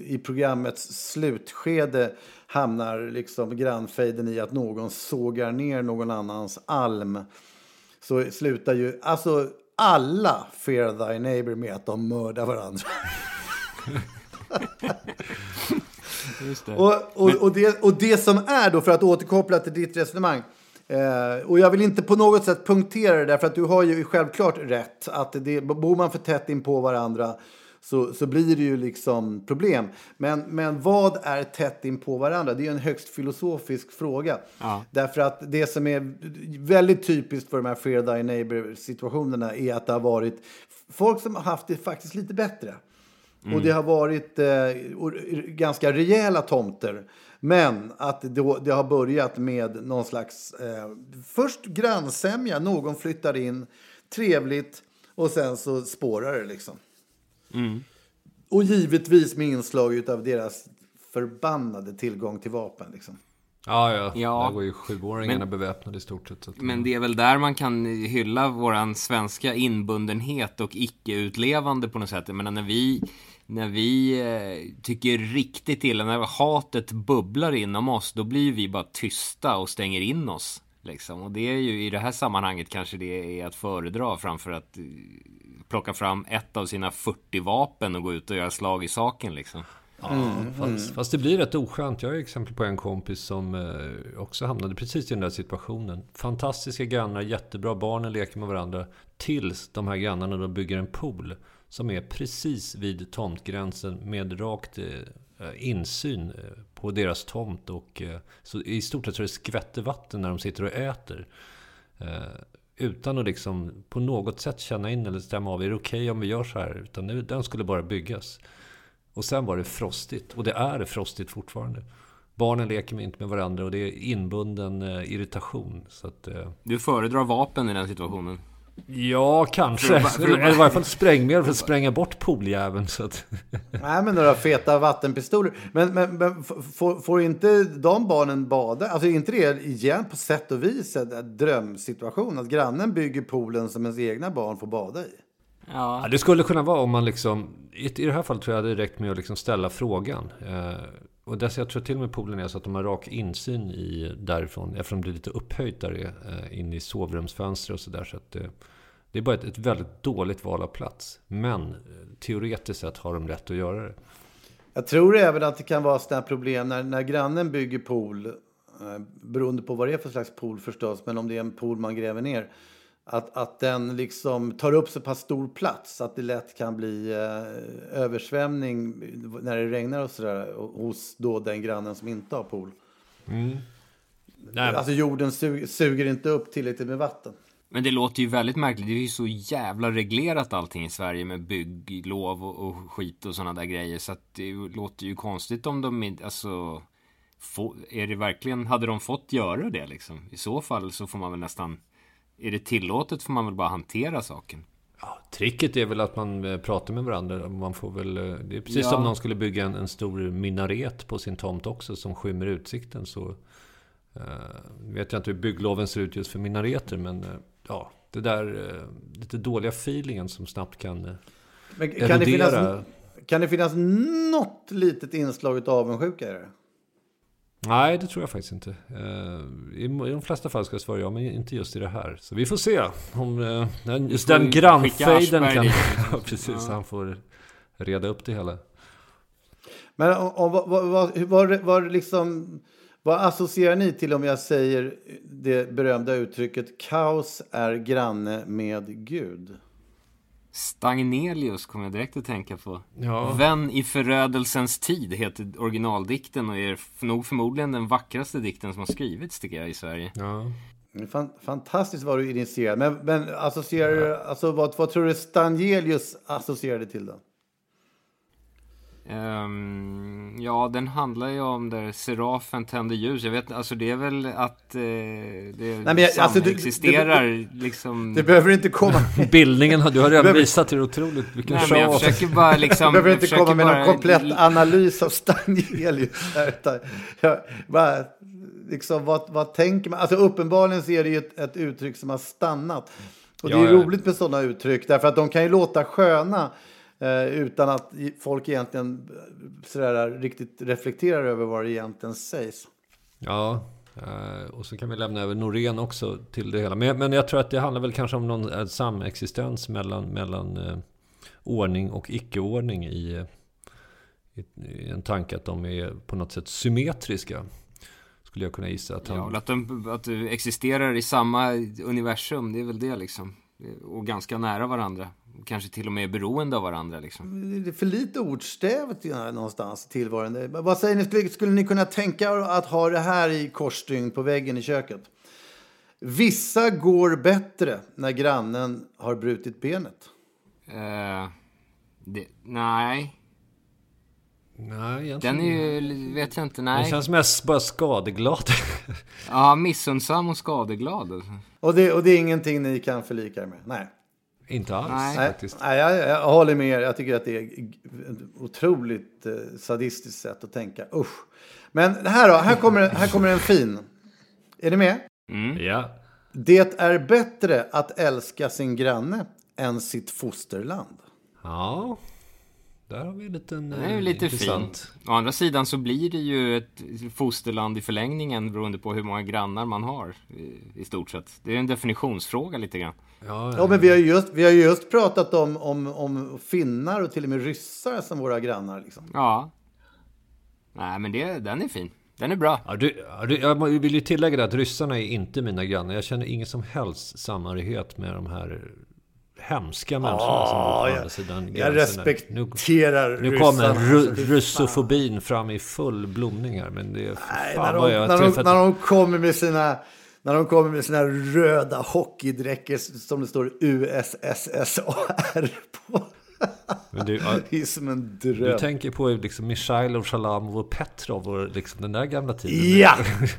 i programmets slutskede hamnar liksom grannfejden i att någon sågar ner någon annans alm, så slutar ju alltså alla Fear Thy Neighbor med att de mördar varandra. Just det. Och, och, och, det, och det som är då, för att återkoppla till ditt resonemang, eh, och jag vill inte på något sätt punktera det där, för att du har ju självklart rätt att det, bor man för tätt in på varandra Så, så blir det ju liksom problem. Men, men vad är tätt in på varandra? Det är en högst filosofisk fråga. Ja. Därför att det som är väldigt typiskt för de här Fear Thy Neighbor-situationerna är att det har varit folk som har haft det faktiskt lite bättre. Mm. Och det har varit eh, ganska rejäla tomter. Men att det, det har börjat med någon slags eh, först grannsämja. Någon flyttar in, trevligt, och sen så spårar det liksom. Mm. Och givetvis med inslag utav deras förbannade tillgång till vapen liksom. Ah, ja, ja. Där går ju sjuåringarna men, beväpnade i stort sett. Att, men det är väl där man kan hylla våran svenska inbundenhet och icke-utlevande på något sätt. Jag menar, när vi, när vi eh, tycker riktigt illa, när hatet bubblar inom oss, då blir vi bara tysta och stänger in oss. Liksom. Och det är ju i det här sammanhanget kanske det är att föredra framför att plocka fram ett av sina fyrtio vapen och gå ut och göra slag i saken liksom. Mm, ja, fast, mm. fast det blir rätt oskönt. Jag har exempel på en kompis som eh, också hamnade precis i den där situationen. Fantastiska grannar, jättebra, barnen leker med varandra tills de här grannarna då bygger en pool som är precis vid tomtgränsen med rakt eh, insyn på deras tomt, och eh, så i stort sett så är det skvättervatten när de sitter och äter. Eh, utan att liksom på något sätt känna in eller stämma av, är det okej om vi gör så här? Utan nu, den skulle bara byggas. Och sen var det frostigt, och det är frostigt fortfarande. Barnen leker inte med varandra och det är inbunden eh, irritation. Så att, eh... Du föredrar vapen i den situationen? Ja, kanske. Eller i varje fall sprängmedel för att spränga bort pooljäveln. Nej, men några feta vattenpistoler. Men, men, men får, får inte de barnen bada? Alltså inte det igen på sätt och vis en drömsituation att grannen bygger poolen som ens egna barn får bada i? Ja. Ja, det skulle kunna vara om man liksom... I, i det här fallet tror jag det räckt med att liksom ställa frågan. Eh, och dess jag tror till och med poolen är så att de har rak insyn i därifrån, eftersom det är lite upphöjt där eh, in i sovrumsfönster och sådär. Så att eh, det är bara ett, ett väldigt dåligt val av plats. Men eh, teoretiskt sett har de rätt att göra det. Jag tror även att det kan vara sådana problem när, när grannen bygger pool, eh, beroende på vad det är för slags pool förstås, men om det är en pool man gräver ner, Att, att den liksom tar upp så pass stor plats att det lätt kan bli eh, översvämning när det regnar och sådär, hos då den grannen som inte har pool. Mm. Nej. Alltså jorden suger, suger inte upp tillräckligt med vatten. Men det låter ju väldigt märkligt. Det är ju så jävla reglerat allting i Sverige med bygglov och, och skit och sådana där grejer. Så att det låter ju konstigt om de inte... Alltså, få, är det verkligen, hade de fått göra det liksom? I så fall så får man väl nästan... Är det tillåtet får man väl bara hantera saken? Ja, tricket är väl att man pratar med varandra. Man får väl, det är precis ja. som om någon skulle bygga en, en stor minaret på sin tomt också som skymmer utsikten. Så eh, vet jag inte hur byggloven ser ut just för minareter. Men eh, ja, det där eh, lite dåliga feelingen som snabbt kan eh, men kan erodera. Det finnas, kan det finnas något litet inslag av avundsjuka i det? Nej, det tror jag faktiskt inte. I de flesta fall ska jag svara ja, men inte just i det här. Så vi får se om den, just den grannfejden kan... Precis, ja. Han får reda upp det hela. Men och, och, vad, vad, vad, vad, liksom, vad associerar ni till om jag säger det berömda uttrycket kaos är granne med Gud? Stagnelius kommer jag direkt att tänka på. Ja. Vän i förödelsens tid heter originaldikten och är nog förmodligen den vackraste dikten som har skrivits tycker jag i Sverige. Ja. Fantastiskt vad du initierade. Men, men associerar ja. alltså, vad, vad tror du Stagnelius associerade till då? Um, Ja, den handlar ju om där serafen tänder ljus. Jag vet, alltså det är väl att eh, det samexisterar alltså, liksom. Det behöver inte komma. Bildningen, du har redan visat hur otroligt vilken show. Jag försöker bara liksom. Behöver inte komma bara... med någon komplett analys av Stagnelius. Jag bara... Liksom, vad, vad tänker man? Alltså uppenbarligen så är det ju ett, ett uttryck som har stannat. Och ja, det är ja. roligt med sådana uttryck. Därför att de kan ju låta sköna eh, utan att folk egentligen sådär, riktigt reflekterar över vad det egentligen sägs. Ja, eh, och så kan vi lämna över Norén också till det hela. Men, men jag tror att det handlar väl kanske om någon eh, samexistens mellan, mellan eh, ordning och icke-ordning i, i, i en tanke att de är på något sätt symmetriska. Skulle jag kunna gissa att han... Ja, att, de, att du existerar i samma universum, det är väl det liksom. Och ganska nära varandra. Kanske till och med beroende av varandra liksom. Det är för lite ordstävet någonstans tillvarande. Vad säger ni, skulle ni kunna tänka att ha det här i korsstygn på väggen i köket? Vissa går bättre när grannen har brutit benet. Uh, det, nej... Nej, den är ju, vet jag inte, nej. Den känns mest bara skadeglad. Ja, missundsam och skadeglad. Och det, och det är ingenting ni kan förlika er med? Nej. Inte alls, nej. faktiskt. Nej, jag, jag, jag håller med er. Jag tycker att det är ett otroligt eh, sadistiskt sätt att tänka. Usch. Men här då, här kommer, här kommer en fin. Är ni med? Mm. Ja. Det är bättre att älska sin granne än sitt fosterland. Ja. Där har vi en liten, det är ju lite fint. Å andra sidan så blir det ju ett fosterland i förlängningen beroende på hur många grannar man har i, i stort sett. Det är en definitionsfråga lite grann. Ja, ja men vi har ju just, vi har just pratat om, om, om finnar och till och med ryssar som våra grannar. Liksom. Ja, nej men det, den är fin. Den är bra. Ja, du, du, jag vill ju tillägga det att ryssarna är inte mina grannar. Jag känner ingen som helst samhörighet med de här... hemska människor ah, som bor på andra sidan gränsen. Jag respekterar nu, nu kommer ryssarna, ru- russofobin fram i full blomning här, men det är nej, fan när de, vad jag när de, när de kommer med sina när de kommer med sina röda hockeydräcker som det står U S S S A R på. Men du, det är som en dröm. Du tänker på liksom Michailov, Shalamov och Petrov och liksom den där gamla tiden. Ja. men,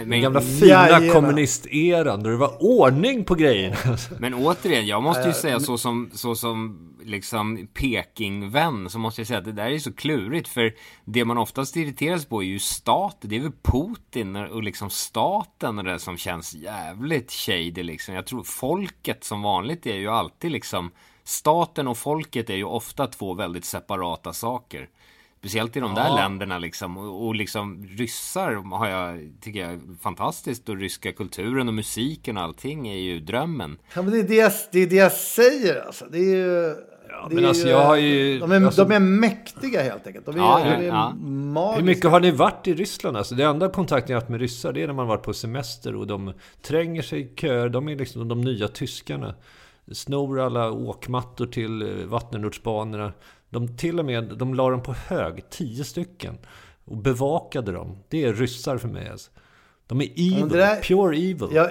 men, den gamla fina jajena. Kommunisteran där det var ordning på grejerna. Men återigen, jag måste ju äh, säga men... så som, så som liksom Peking-vän så måste jag säga att det där är så klurigt för det man oftast irriteras på är ju stat. Det är väl Putin och liksom staten och det som känns jävligt shady liksom. Jag tror folket som vanligt är ju alltid liksom staten och folket är ju ofta två väldigt separata saker. Speciellt i de ja. där länderna liksom. Och, och liksom ryssar har jag, tycker jag är fantastiskt. Och ryska kulturen och musiken och allting är ju drömmen. Ja, men det är det jag, det är det jag säger alltså. Det är ju... Ja, men alltså, ju, jag har ju, de, är, alltså, de är mäktiga helt enkelt. De är, ja, ja, de är ja. magiska. Hur mycket har ni varit i Ryssland? Alltså, det enda kontakten jag har haft med ryssar det är när man varit på semester och de tränger sig i köer. De är liksom de nya tyskarna. Snor alla åkmattor till vattenrutschbanorna. De till och med, de la dem på hög, tio stycken. Och bevakade dem. Det är ryssar för mig alltså. De är evil, där, pure evil. Jag,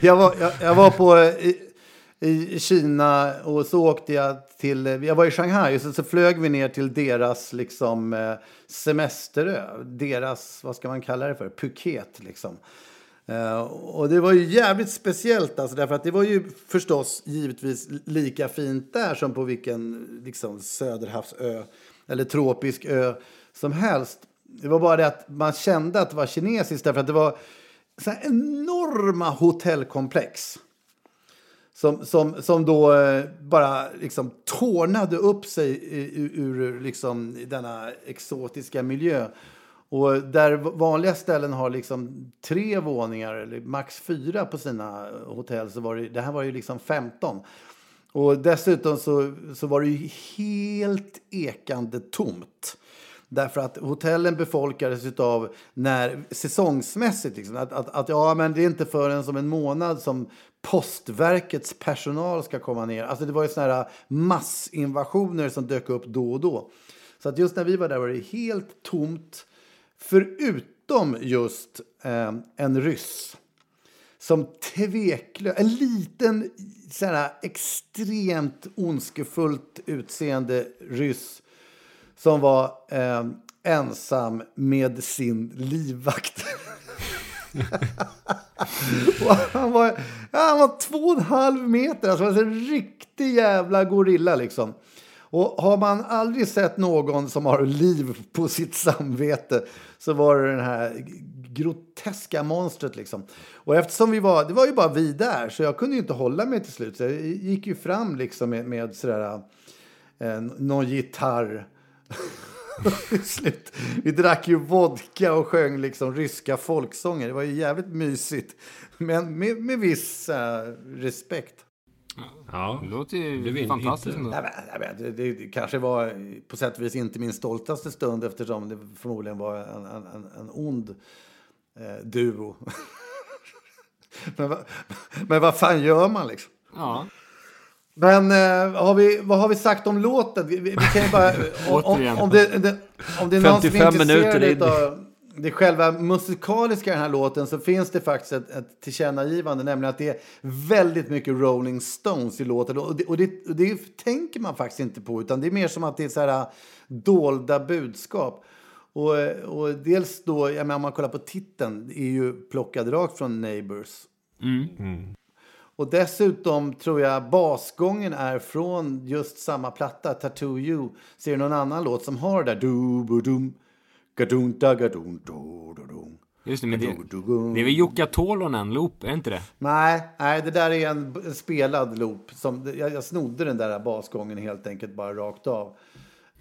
jag, var, jag, jag var på i, i Kina och så åkte jag till, jag var i Shanghai och så, så flög vi ner till deras liksom semesterö. Deras, vad ska man kalla det för? Phuket liksom. Uh, och det var ju jävligt speciellt alltså, därför att det var ju förstås givetvis lika fint där som på vilken liksom, söderhavsö eller tropisk ö som helst. Det var bara det att man kände att det var kinesiskt därför att det var så här enorma hotellkomplex som, som, som då eh, bara liksom tårnade upp sig i, ur liksom, denna exotiska miljö. Och där vanliga ställen har liksom tre våningar eller max fyra på sina hotell så var det, det här var ju liksom femton. Och dessutom så, så var det ju helt ekande tomt. Därför att hotellen befolkades utav när, säsongsmässigt liksom. Att, att, att ja men det är inte förrän som en månad som postverkets personal ska komma ner. Alltså det var ju såna här massinvasioner som dök upp då och då. Så att just när vi var där var det helt tomt. Förutom just eh, en ryss som tveklöst, en liten sådär extremt ondskefullt utseende ryss som var eh, ensam med sin livvakt. Och han var, han var två och en halv meter, alltså en riktig jävla gorilla liksom. Och har man aldrig sett någon som har liv på sitt samvete, så var det den här groteska monstret liksom. Och eftersom vi var, det var ju bara vi där, så jag kunde ju inte hålla mig till slut. Så jag gick ju fram liksom med, med sådär eh, någon gitarr. Slut. Vi drack ju vodka och sjöng liksom ryska folksånger. Det var ju jävligt mysigt. Men med, med viss uh, respekt. Ja, det låter ju fantastiskt. Nej, men, det, det, det kanske var på sätt och vis inte min stoltaste stund, eftersom det förmodligen var en, en, en ond eh, duo. men, va, men vad fan gör man liksom? Ja. Men eh, har vi, vad har vi sagt om låten? Vi, vi kan ju bara... om, om, om det, det, om det är någon som är intresserad av det själva musikaliska i den här låten, så finns det faktiskt ett, ett tillkännagivande. Nämligen att det är väldigt mycket Rolling Stones i låten. Och det, och det, och det tänker man faktiskt inte på. Utan det är mer som att det är så här dolda budskap. Och, och dels då, jag menar, om man kollar på titeln, det är ju plockad rakt från Neighbours. Mm, mm. Och dessutom tror jag basgången är från just samma platta, Tattoo You. Ser du någon annan låt som har det där? Just det, men det, det är väl Jukka Tolonen loop, är inte det? Nej, nej, det där är en, en spelad loop. Som, jag, jag snodde den där basgången helt enkelt bara rakt av.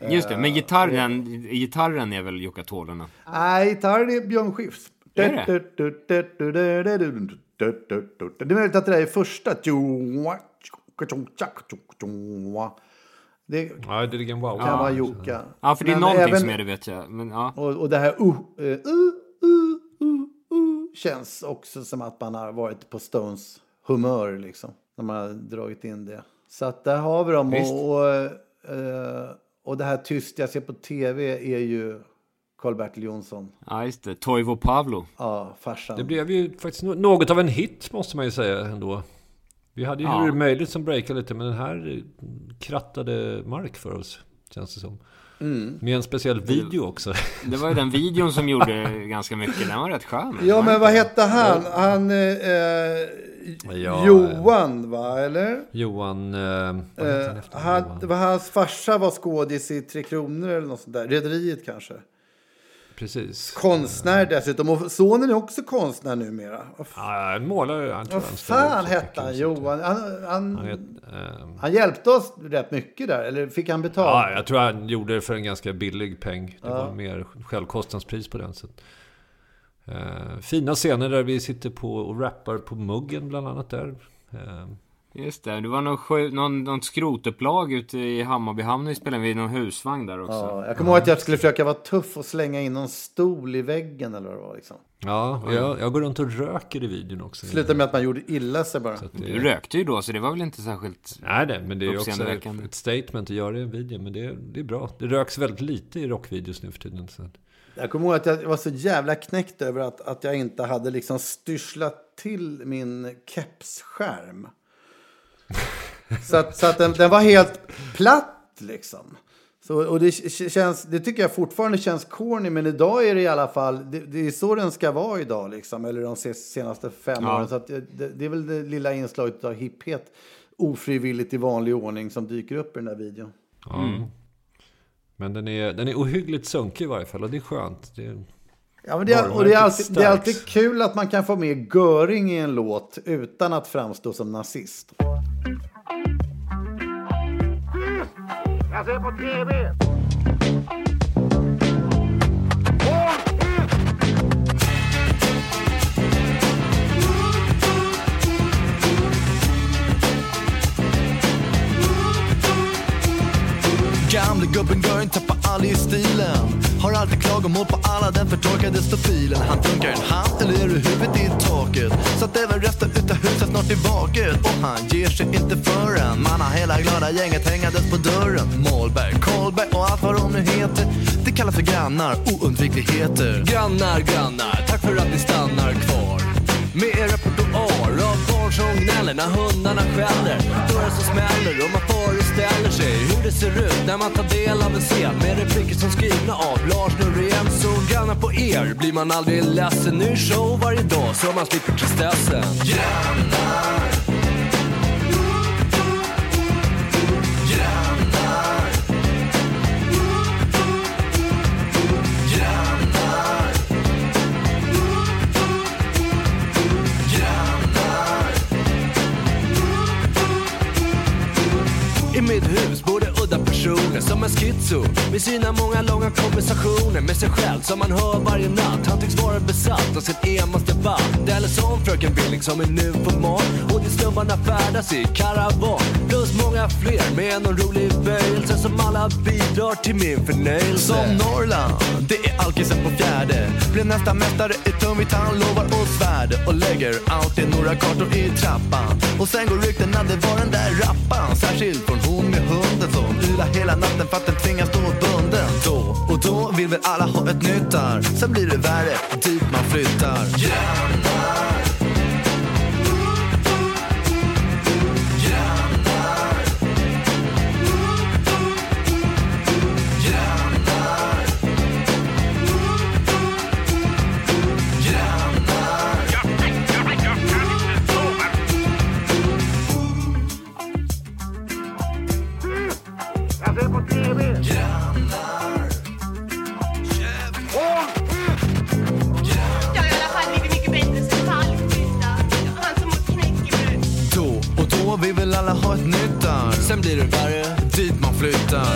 Just det, men gitarren, uh, gitarren är väl Jukka Tolonen? Nej, gitarren är Björn Skifs. Är det? Det är möjligt att det där är första. Det ja, det kan vara Jukka. Ja, för det är men någonting även, som är det, vet jag. Men, ja. och, och det här uh, uh, uh, uh, uh, känns också som att man har varit på Stones humör, liksom. När man har dragit in det. Så att där har vi dem. Och, och, uh, och det här tyst jag ser på tv är ju... Karl-Bertil Jonsson. Ja, just det. Toivo Pavlo. Ja, farsan. Det blev ju faktiskt något av en hit, måste man ju säga ändå. Vi hade ju ja. hur möjligt som breakade lite, men den här krattade mark för oss, känns det som. Mm. Med en speciell video också. Det var ju den videon som gjorde ganska mycket. Den var rätt skön. Ja, men vad hette han? Han... Eh, ja, Johan, va? Eller? Johan... Eh, vad eh, han efter? Han, Johan. Var hans farsa var skådis i Tre Kronor eller något sånt där. Rederiet kanske. Precis. Konstnär dessutom. Och sonen är också konstnär numera. Ja, en målare. Han vad fan hette han, Johan? Han, han, han, ähm... han hjälpte oss rätt mycket där. Eller fick han betalt? Ja, jag tror han gjorde det för en ganska billig peng. Det ja. var mer självkostnadspris på den. Så. Uh, fina scener där vi sitter på och rappar på muggen bland annat där. Uh, Just det, det var någon, någon, någon skrotupplag ute i Hammarbyhamn, spelade vi någon husvagn där också. Ja, jag kommer ihåg att jag skulle försöka vara tuff och slänga in någon stol i väggen eller vad det var liksom. Ja, jag, jag går runt och röker i videon också. Sluta med att man gjorde illa sig bara. Det... Du rökte ju då, så det var väl inte särskilt. Nej, det, men det är också ett, ett statement att göra i en video, men det, det är bra. Det röks väldigt lite i rockvideos nu för tiden. Så. Jag kommer ihåg att jag var så jävla knäckt över att, att jag inte hade liksom styrslat till min kepsskärm. så att, så att den, den var helt platt liksom. Så, och det känns, det tycker jag fortfarande känns corny, men idag är det i alla fall det, det är så den ska vara idag liksom, eller de senaste fem ja. åren. Så att det, det är väl det lilla inslaget av hipphet ofrivilligt i vanlig ordning som dyker upp i den här videon. Mm. Mm. Men den är, den är ohyggligt sunkig i varje fall, och det är skönt. Det är... Ja, men det är, och det är, alltid, det är alltid kul att man kan få med göring i en låt utan att framstå som nazist. Jag ser på tv! Gamle gubben gör en tappa all i stilen. Har alltid klagomål på alla den förtorkade stofilen. Han dunkar en hand eller i huvudet i taket, så att även resten utav huset snart är vaket. Och han ger sig inte förrän man har hela glada gänget hängandes på dörren. Målberg, Karlberg och allt vad de nu heter, det kallas för grannar, oundvikligheter. Grannar, grannar, tack för att ni stannar kvar med er repertoar av barn som gnäller när hundarna skäller. Dörrar som smäller och man föreställer sig hur det ser ut när man tar del av en scen med repliker gärna av Lars Norén. Så gärna på er blir man aldrig ledsen. Ny show varje dag så man slipper tristessen. Grannar. Grannar. Grannar. Grannar. I mitt hus bor det udda personer som en schizo med sina många långa konversationer med sig själv som man hör varje natt. Han tycks vara besatt av sitt enmaste band. Eller som fröken Billing som är nu på morgon. Och de snubbarna färdas i karavan. Plus många fler med någon rolig böjelse som alla bidrar till min förnöjelse. Som Norrland, det är alkisen på fjärde. Blir nästa mästare i tungvitt, han lovar och svärd. Och lägger alltid några kartor i trappan. Och sen går rykten att det var den där rappan. Särskilt från hon med hunden som ylar hela natten för att den tvingas stå bunden. Då och då vill väl alla ha ett nytt där. Sen blir det värre dit man flyttar. Grannar. Grannar. Grannar. Grannar. Jag kan inte sova. Jag ser på T V. Grannar. Vi vill alla ha ett nytt där. Sen blir det värre dit man flyttar.